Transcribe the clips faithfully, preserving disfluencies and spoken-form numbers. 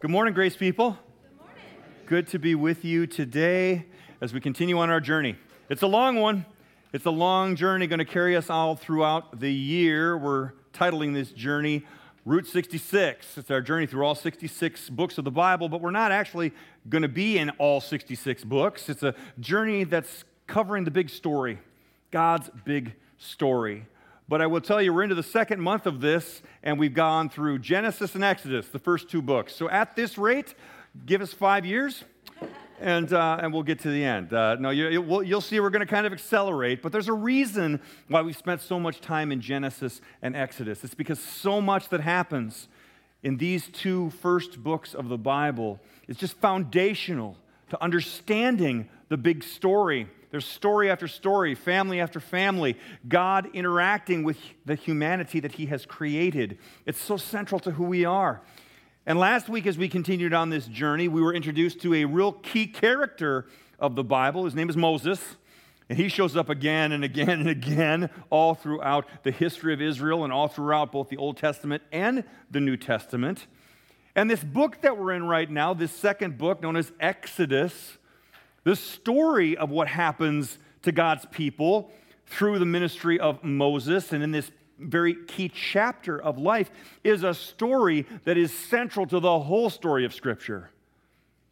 Good morning, Grace people. Good morning. Good to be with you today as we continue on our journey. It's a long one. It's a long journey going to carry us all throughout the year. We're titling this journey Route sixty-six. It's our journey through all sixty-six books of the Bible, but we're not actually going to be in all sixty-six books. It's a journey that's covering the big story, God's big story. But I will tell you, we're into the second month of this, and we've gone through Genesis and Exodus, the first two books. So at this rate, give us five years, and uh, and we'll get to the end. Uh, no, you, we'll, you'll see we're going to kind of accelerate, but there's a reason why we've spent so much time in Genesis and Exodus. It's because so much that happens in these two first books of the Bible is just foundational to understanding the big story. There's story after story, family after family, God interacting with the humanity that he has created. It's so central to who we are. And last week, as we continued on this journey, we were introduced to a real key character of the Bible. His name is Moses, and he shows up again and again and again all throughout the history of Israel and all throughout both the Old Testament and the New Testament. And this book that we're in right now, this second book known as Exodus, the story of what happens to God's people through the ministry of Moses and in this very key chapter of life is a story that is central to the whole story of Scripture.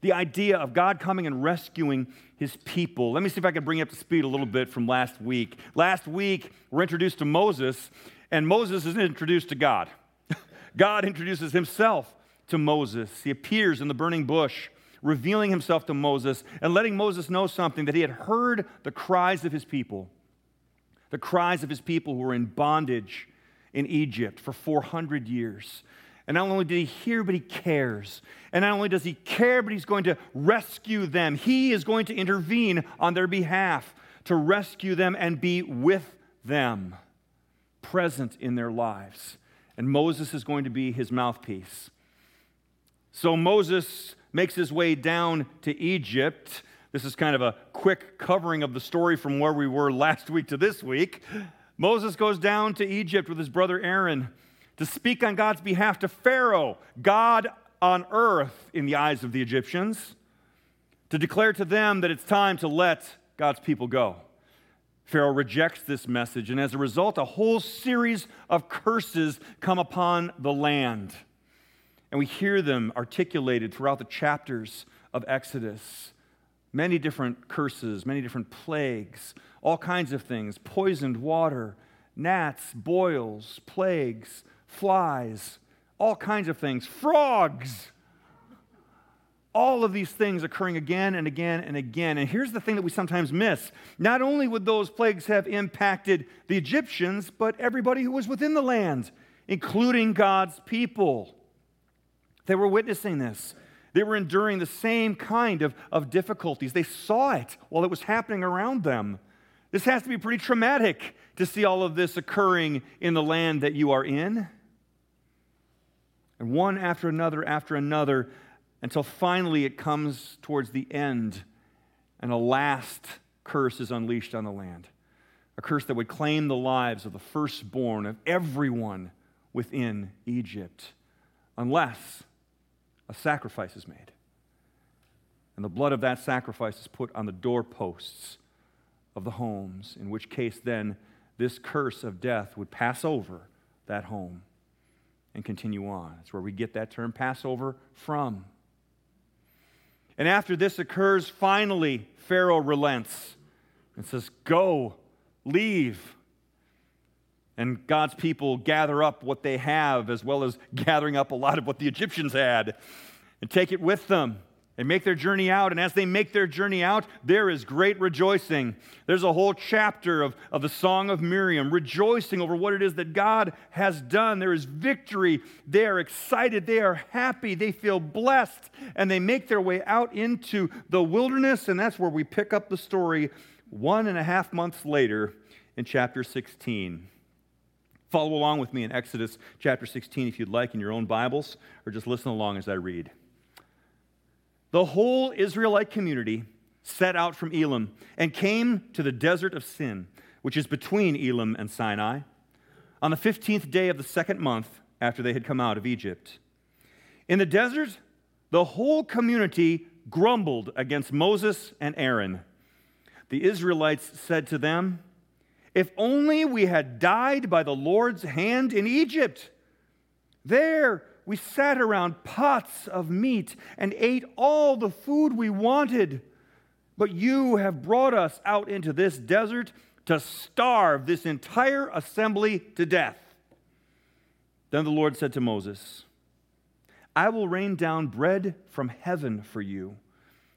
The idea of God coming and rescuing his people. Let me see if I can bring you up to speed a little bit from last week. Last week, we're introduced to Moses, and Moses isn't introduced to God. God introduces himself to Moses. He appears in the burning bush, revealing himself to Moses and letting Moses know something, that he had heard the cries of his people, the cries of his people who were in bondage in Egypt for four hundred years. And not only did he hear, but he cares. And not only does he care, but he's going to rescue them. He is going to intervene on their behalf to rescue them and be with them, present in their lives. And Moses is going to be his mouthpiece. So Moses makes his way down to Egypt. This is kind of a quick covering of the story from where we were last week to this week. Moses goes down to Egypt with his brother Aaron to speak on God's behalf to Pharaoh, God on earth in the eyes of the Egyptians, to declare to them that it's time to let God's people go. Pharaoh rejects this message, and as a result, a whole series of curses come upon the land. And we hear them articulated throughout the chapters of Exodus. Many different curses, many different plagues, all kinds of things. Poisoned water, gnats, boils, plagues, flies, all kinds of things. Frogs! All of these things occurring again and again and again. And here's the thing that we sometimes miss. Not only would those plagues have impacted the Egyptians, but everybody who was within the land, including God's people. They were witnessing this. They were enduring the same kind of, of difficulties. They saw it while it was happening around them. This has to be pretty traumatic to see all of this occurring in the land that you are in. And one after another after another, until finally it comes towards the end, and a last curse is unleashed on the land. A curse that would claim the lives of the firstborn of everyone within Egypt, unless a sacrifice is made, and the blood of that sacrifice is put on the doorposts of the homes, in which case then this curse of death would pass over that home and continue on. That's where we get that term Passover from. And after this occurs, finally Pharaoh relents and says, go, leave. And God's people gather up what they have, as well as gathering up a lot of what the Egyptians had, and take it with them. They make their journey out, and as they make their journey out, there is great rejoicing. There's a whole chapter of, of the Song of Miriam, rejoicing over what it is that God has done. There is victory. They are excited. They are happy. They feel blessed, and they make their way out into the wilderness, and that's where we pick up the story one and a half months later in chapter sixteen. Follow along with me in Exodus chapter sixteen if you'd like in your own Bibles, or just listen along as I read. The whole Israelite community set out from Elam and came to the desert of Sin, which is between Elam and Sinai, on the fifteenth day of the second month after they had come out of Egypt. In the desert, the whole community grumbled against Moses and Aaron. The Israelites said to them, "If only we had died by the Lord's hand in Egypt. There we sat around pots of meat and ate all the food we wanted. But you have brought us out into this desert to starve this entire assembly to death." Then the Lord said to Moses, "I will rain down bread from heaven for you.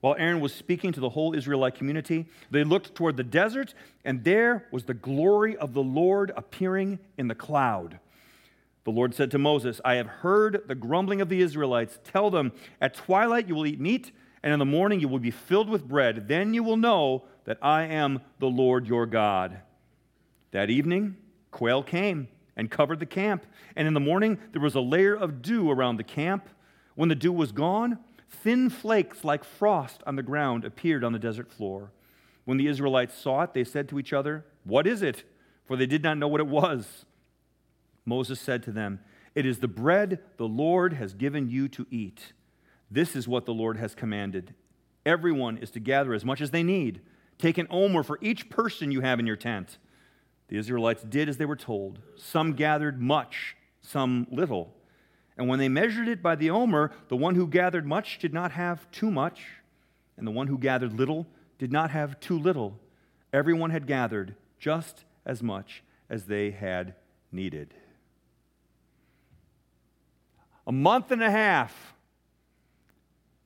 While Aaron was speaking to the whole Israelite community, they looked toward the desert, and there was the glory of the Lord appearing in the cloud. The Lord said to Moses, "I have heard the grumbling of the Israelites. Tell them, at twilight you will eat meat, and in the morning you will be filled with bread. Then you will know that I am the Lord your God." That evening, quail came and covered the camp, and in the morning there was a layer of dew around the camp. When the dew was gone, thin flakes like frost on the ground appeared on the desert floor. When the Israelites saw it, they said to each other, "What is it?" For they did not know what it was. Moses said to them, "It is the bread the Lord has given you to eat. This is what the Lord has commanded. Everyone is to gather as much as they need. Take an omer for each person you have in your tent." The Israelites did as they were told. Some gathered much, some little. And when they measured it by the omer, the one who gathered much did not have too much, and the one who gathered little did not have too little. Everyone had gathered just as much as they had needed. A month and a half.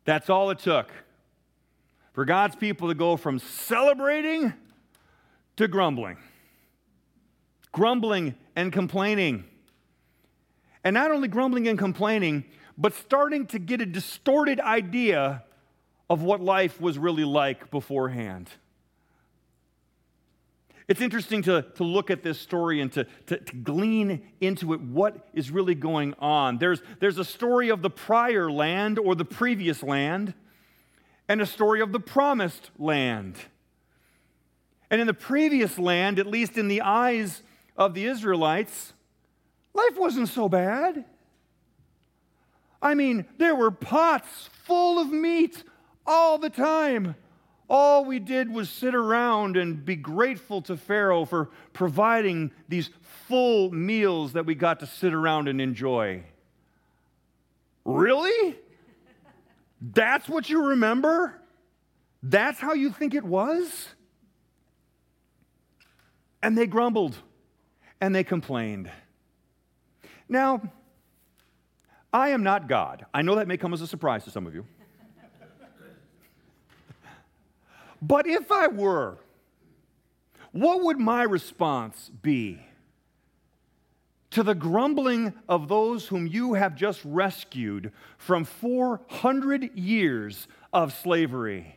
That's all it took for God's people to go from celebrating to grumbling. Grumbling and complaining. And not only grumbling and complaining, but starting to get a distorted idea of what life was really like beforehand. It's interesting to, to look at this story and to, to, to glean into it what is really going on. There's, there's a story of the prior land or the previous land, and a story of the promised land. And in the previous land, at least in the eyes of the Israelites, life wasn't so bad. I mean, there were pots full of meat all the time. All we did was sit around and be grateful to Pharaoh for providing these full meals that we got to sit around and enjoy. Really? That's what you remember? That's how you think it was? And they grumbled, and they complained. Now, I am not God. I know that may come as a surprise to some of you. But if I were, what would my response be to the grumbling of those whom you have just rescued from four hundred years of slavery?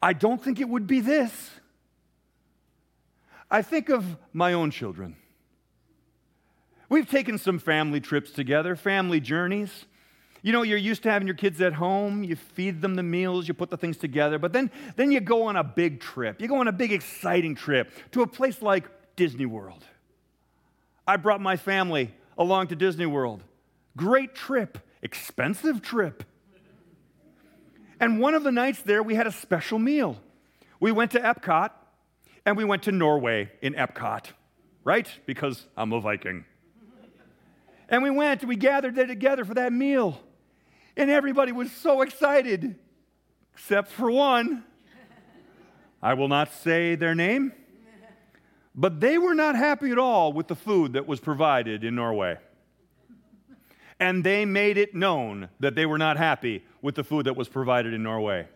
I don't think it would be this. I think of my own children. We've taken some family trips together, family journeys. You know, you're used to having your kids at home. You feed them the meals. You put the things together. But then, then you go on a big trip. You go on a big, exciting trip to a place like Disney World. I brought my family along to Disney World. Great trip. Expensive trip. And one of the nights there, we had a special meal. We went to Epcot, and we went to Norway in Epcot, right? Because I'm a Viking. And we went, and we gathered there together for that meal. And everybody was so excited, except for one. I will not say their name. But they were not happy at all with the food that was provided in Norway. And they made it known that they were not happy with the food that was provided in Norway.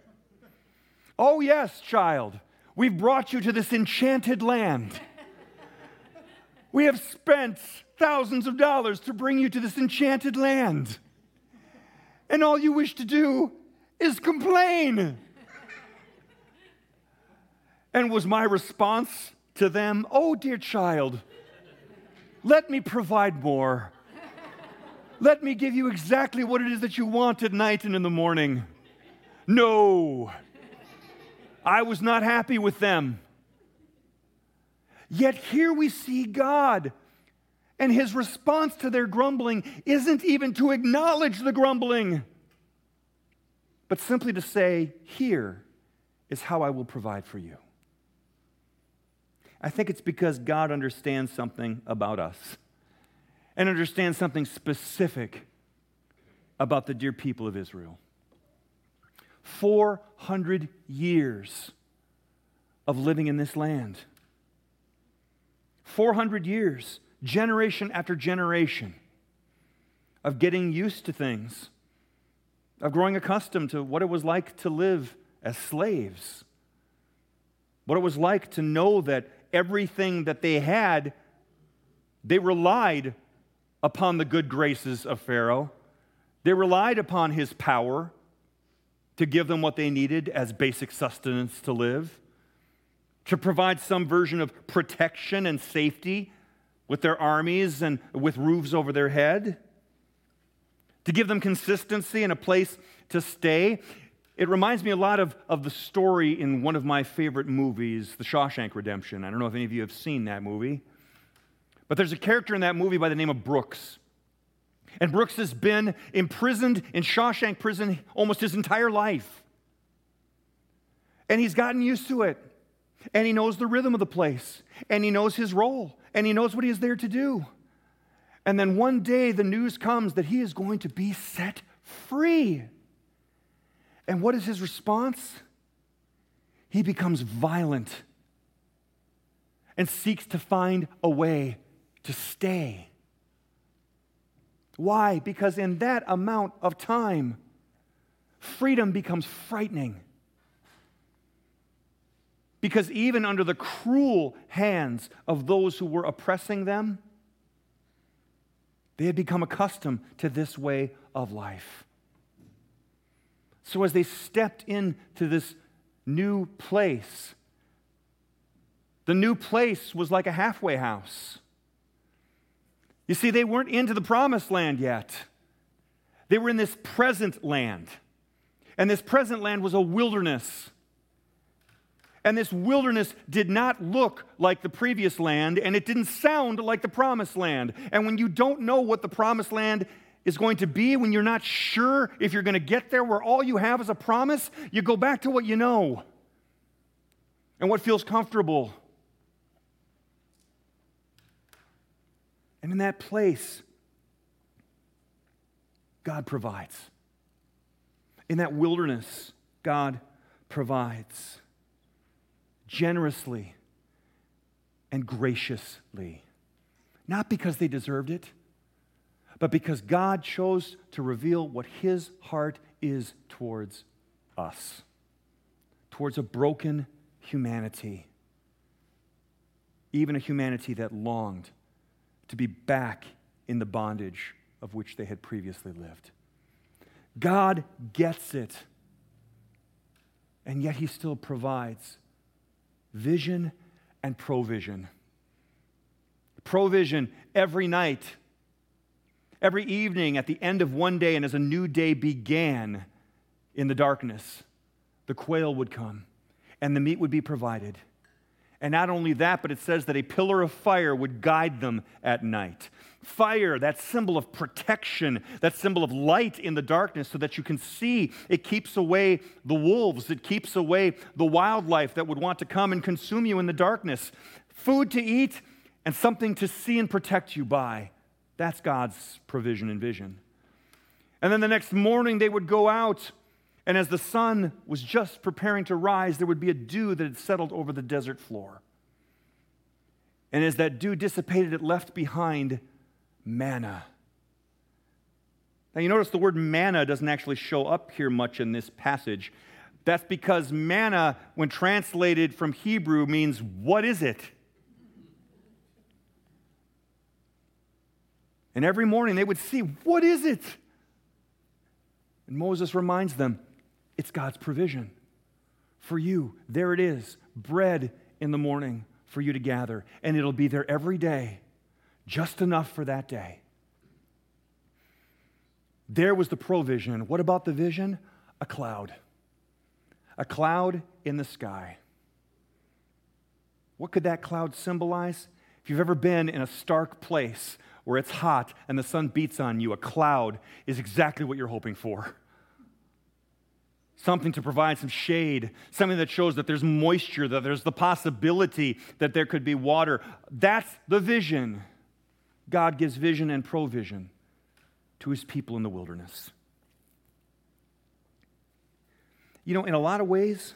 Oh yes, child, we've brought you to this enchanted land. We have spent thousands of dollars to bring you to this enchanted land. And all you wish to do is complain. And was my response to them, oh dear child, let me provide more. Let me give you exactly what it is that you want at night and in the morning. No, I was not happy with them. Yet here we see God, and his response to their grumbling isn't even to acknowledge the grumbling, but simply to say, here is how I will provide for you. I think it's because God understands something about us and understands something specific about the dear people of Israel. four hundred years of living in this land. four hundred years, generation after generation, of getting used to things, of growing accustomed to what it was like to live as slaves, what it was like to know that everything that they had, they relied upon the good graces of Pharaoh. They relied upon his power to give them what they needed as basic sustenance to live, to provide some version of protection and safety with their armies and with roofs over their head, to give them consistency and a place to stay. It reminds me a lot of, of the story in one of my favorite movies, The Shawshank Redemption. I don't know if any of you have seen that movie. But there's a character in that movie by the name of Brooks. And Brooks has been imprisoned in Shawshank Prison almost his entire life. And he's gotten used to it. And he knows the rhythm of the place. And he knows his role. And he knows what he is there to do. And then one day the news comes that he is going to be set free. And what is his response? He becomes violent and seeks to find a way to stay. Why? Because in that amount of time, freedom becomes frightening. Because even under the cruel hands of those who were oppressing them, they had become accustomed to this way of life. So as they stepped into this new place, the new place was like a halfway house. You see, they weren't into the promised land yet. They were in this present land. And this present land was a wilderness. And this wilderness did not look like the previous land, and it didn't sound like the promised land. And when you don't know what the promised land is, is going to be, when you're not sure if you're going to get there, where all you have is a promise, you go back to what you know and what feels comfortable. And in that place, God provides. In that wilderness, God provides generously and graciously. Not because they deserved it, but because God chose to reveal what his heart is towards us, towards a broken humanity, even a humanity that longed to be back in the bondage of which they had previously lived. God gets it, and yet he still provides vision and provision. Provision every night. Every evening at the end of one day, and as a new day began in the darkness, the quail would come, and the meat would be provided. And not only that, but it says that a pillar of fire would guide them at night. Fire, that symbol of protection, that symbol of light in the darkness so that you can see. It keeps away the wolves. It keeps away the wildlife that would want to come and consume you in the darkness. Food to eat and something to see and protect you by. That's God's provision and vision. And then the next morning they would go out And as the sun was just preparing to rise, there would be a dew that had settled over the desert floor. And as that dew dissipated, it left behind manna. Now you notice the word manna doesn't actually show up here much in this passage. That's because manna, when translated from Hebrew, means what is it? And every morning they would see, what is it? And Moses reminds them, it's God's provision for you. There it is, bread in the morning for you to gather. And it'll be there every day, just enough for that day. There was the provision. What about the vision? A cloud. A cloud in the sky. What could that cloud symbolize? If you've ever been in a stark place where it's hot and the sun beats on you, a cloud is exactly what you're hoping for. Something to provide some shade, something that shows that there's moisture, that there's the possibility that there could be water. That's the vision. God gives vision and provision to his people in the wilderness. You know, in a lot of ways,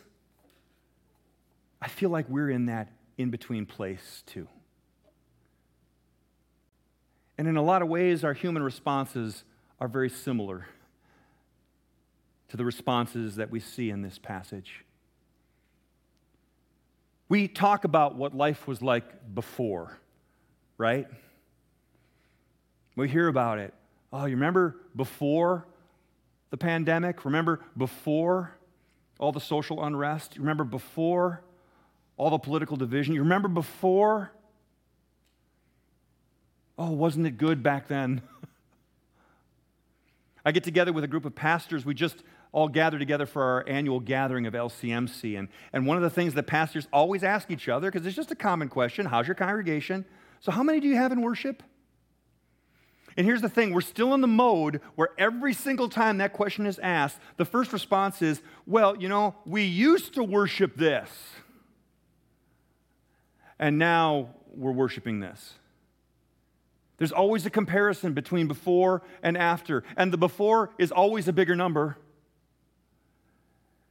I feel like we're in that in-between place too. And in a lot of ways, our human responses are very similar to the responses that we see in this passage. We talk about what life was like before, right? We hear about it. Oh, you remember before the pandemic? Remember before all the social unrest? You remember before all the political division? You remember before? Oh, wasn't it good back then? I get together with a group of pastors. We just all gather together for our annual gathering of L C M C. And, and one of the things that pastors always ask each other, because it's just a common question, how's your congregation? So how many do you have in worship? And here's the thing, we're still in the mode where every single time that question is asked, the first response is, well, you know, we used to worship this, and now we're worshiping this. There's always a comparison between before and after, and the before is always a bigger number.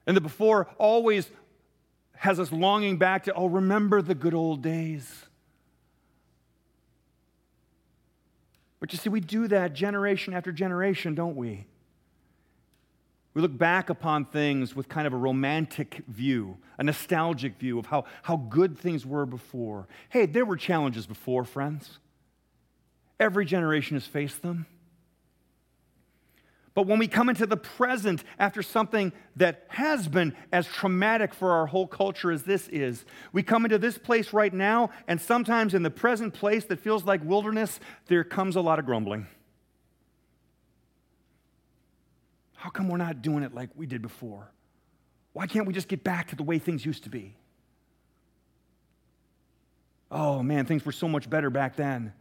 And the before always has us longing back to, oh, remember the good old days. But you see, we do that generation after generation, don't we? We look back upon things with kind of a romantic view, a nostalgic view of how, how good things were before. Hey, there were challenges before, friends. Every generation has faced them. But when we come into the present after something that has been as traumatic for our whole culture as this is, we come into this place right now, and sometimes in the present place that feels like wilderness, there comes a lot of grumbling. How come we're not doing it like we did before? Why can't we just get back to the way things used to be? Oh man, things were so much better back then.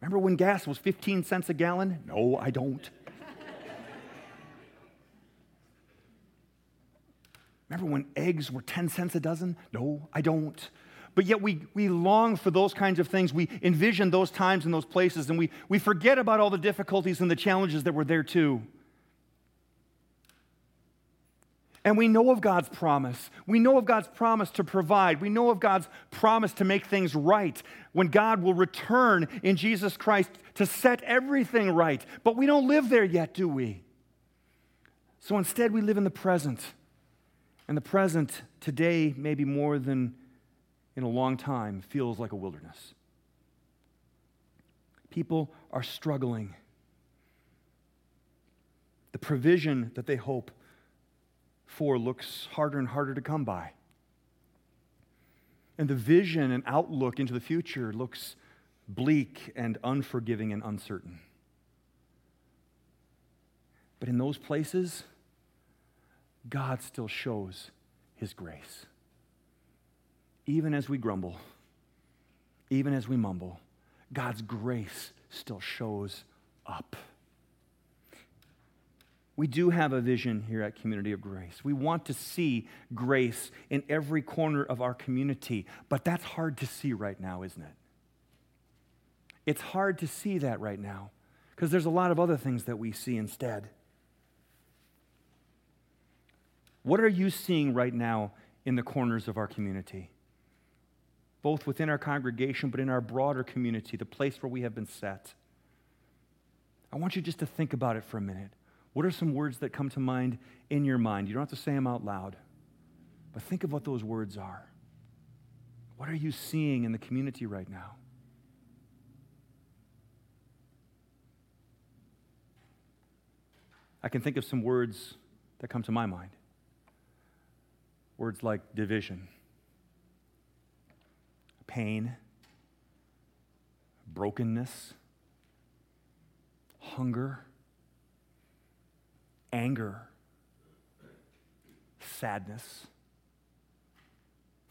Remember when gas was fifteen cents a gallon? No, I don't. Remember when eggs were ten cents a dozen? No, I don't. But yet we, we long for those kinds of things. We envision those times and those places, and we, we forget about all the difficulties and the challenges that were there too. And we know of God's promise. We know of God's promise to provide. We know of God's promise to make things right when God will return in Jesus Christ to set everything right. But we don't live there yet, do we? So instead, we live in the present. And the present today, maybe more than in a long time, feels like a wilderness. People are struggling. The provision that they hope for looks harder and harder to come by. And the vision and outlook into the future looks bleak and unforgiving and uncertain. But in those places, God still shows his grace. Even as we grumble, even as we mumble, God's grace still shows up. We do have a vision here at Community of Grace. We want to see grace in every corner of our community, but that's hard to see right now, isn't it? It's hard to see that right now because there's a lot of other things that we see instead. What are you seeing right now in the corners of our community? Both within our congregation, but in our broader community, the place where we have been set. I want you just to think about it for a minute. What are some words that come to mind in your mind? You don't have to say them out loud, but think of what those words are. What are you seeing in the community right now? I can think of some words that come to my mind. Words like division, pain, brokenness, hunger, anger, sadness,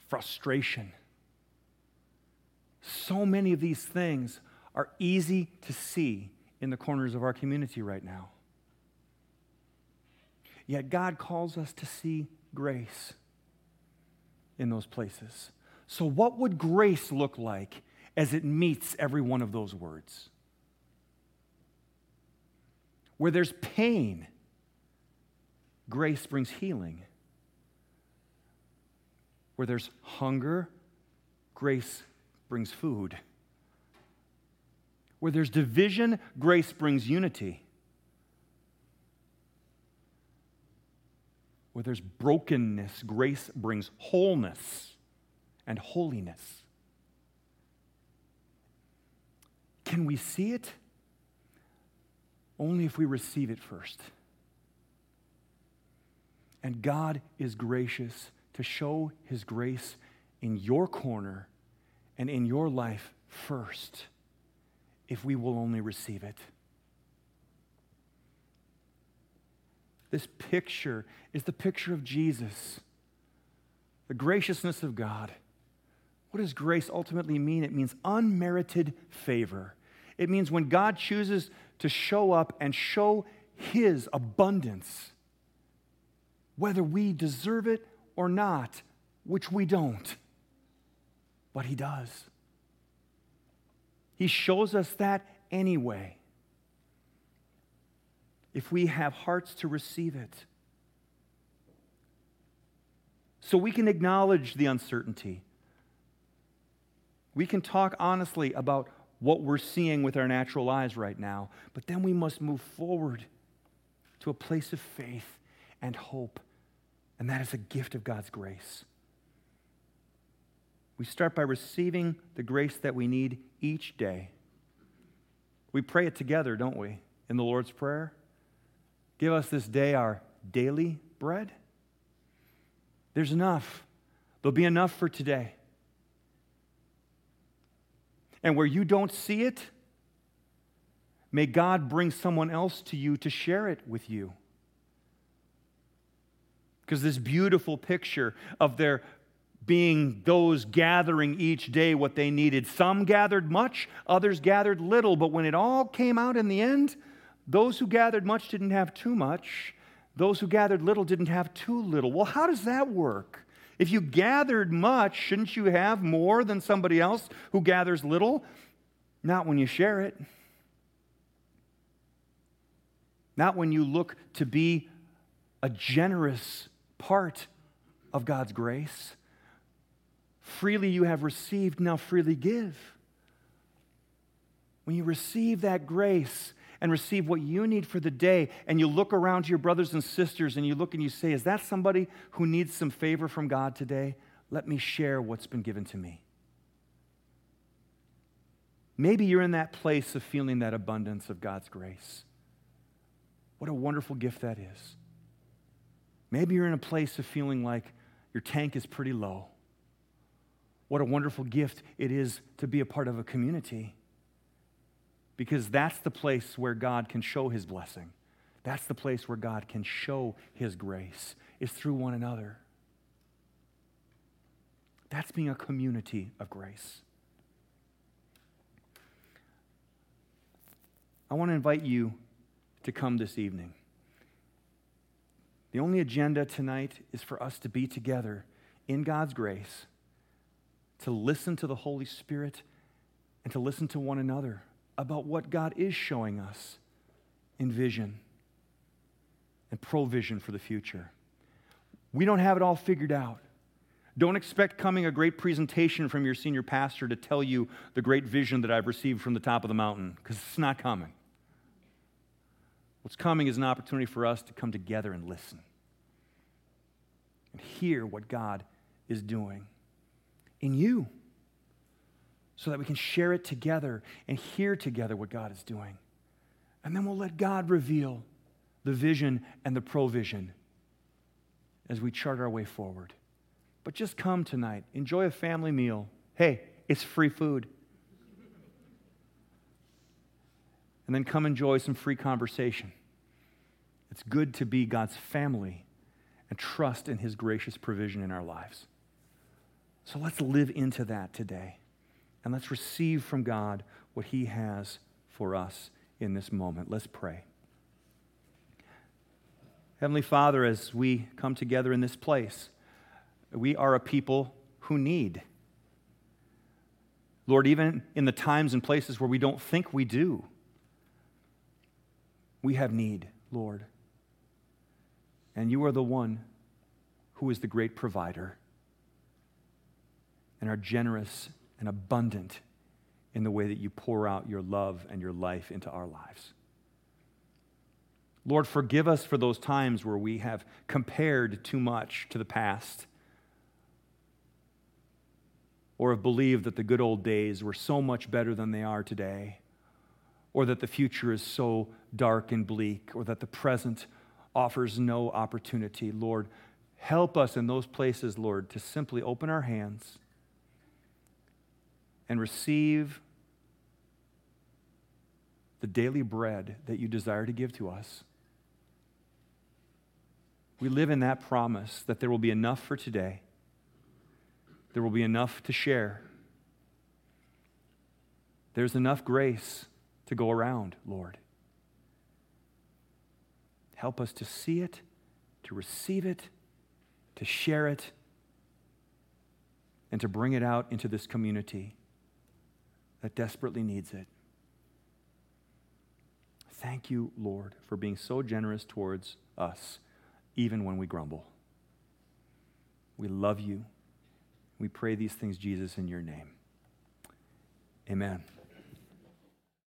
frustration. So many of these things are easy to see in the corners of our community right now. Yet God calls us to see grace in those places. So what would grace look like as it meets every one of those words? Where there's pain, grace brings healing. Where there's hunger, grace brings food. Where there's division, grace brings unity. Where there's brokenness, grace brings wholeness and holiness. Can we see it? Only if we receive it first. And God is gracious to show His grace in your corner and in your life first, if we will only receive it. This picture is the picture of Jesus, the graciousness of God. What does grace ultimately mean? It means unmerited favor. It means when God chooses to show up and show His abundance, whether we deserve it or not, which we don't, but He does. He shows us that anyway, if we have hearts to receive it. So we can acknowledge the uncertainty. We can talk honestly about what we're seeing with our natural eyes right now, but then we must move forward to a place of faith and hope, and that is a gift of God's grace. We start by receiving the grace that we need each day. We pray it together, don't we, in the Lord's Prayer? Give us this day our daily bread. There's enough. There'll be enough for today. And where you don't see it, may God bring someone else to you to share it with you. Because this beautiful picture of there being those gathering each day what they needed. Some gathered much, others gathered little, but when it all came out in the end, those who gathered much didn't have too much. Those who gathered little didn't have too little. Well, how does that work? If you gathered much, shouldn't you have more than somebody else who gathers little? Not when you share it. Not when you look to be a generous part of God's grace. Freely you have received, now freely give. When you receive that grace and receive what you need for the day, and you look around to your brothers and sisters, and you look and you say, is that somebody who needs some favor from God today? Let me share what's been given to me. Maybe you're in that place of feeling that abundance of God's grace. What a wonderful gift that is. Maybe you're in a place of feeling like your tank is pretty low. What a wonderful gift it is to be a part of a community. Because that's the place where God can show His blessing. That's the place where God can show His grace, is through one another. That's being a community of grace. I want to invite you to come this evening. The only agenda tonight is for us to be together in God's grace, to listen to the Holy Spirit, and to listen to one another about what God is showing us in vision and provision for the future. We don't have it all figured out. Don't expect coming a great presentation from your senior pastor to tell you the great vision that I've received from the top of the mountain, because it's not coming. What's coming is an opportunity for us to come together and listen and hear what God is doing in you so that we can share it together and hear together what God is doing. And then we'll let God reveal the vision and the provision as we chart our way forward. But just come tonight. Enjoy a family meal. Hey, it's free food. And then come enjoy some free conversation. It's good to be God's family and trust in His gracious provision in our lives. So let's live into that today. And let's receive from God what He has for us in this moment. Let's pray. Heavenly Father, as we come together in this place, we are a people who need. Lord, even in the times and places where we don't think we do, we have need, Lord. And You are the one who is the great provider and are generous and abundant in the way that You pour out Your love and Your life into our lives. Lord, forgive us for those times where we have compared too much to the past, or have believed that the good old days were so much better than they are today, or that the future is so dark and bleak, or that the present offers no opportunity. Lord, help us in those places, Lord, to simply open our hands and receive the daily bread that You desire to give to us. We live in that promise that there will be enough for today. There will be enough to share. There's enough grace to go around, Lord. Help us to see it, to receive it, to share it, and to bring it out into this community that desperately needs it. Thank You, Lord, for being so generous towards us, even when we grumble. We love You. We pray these things, Jesus, in Your name. Amen.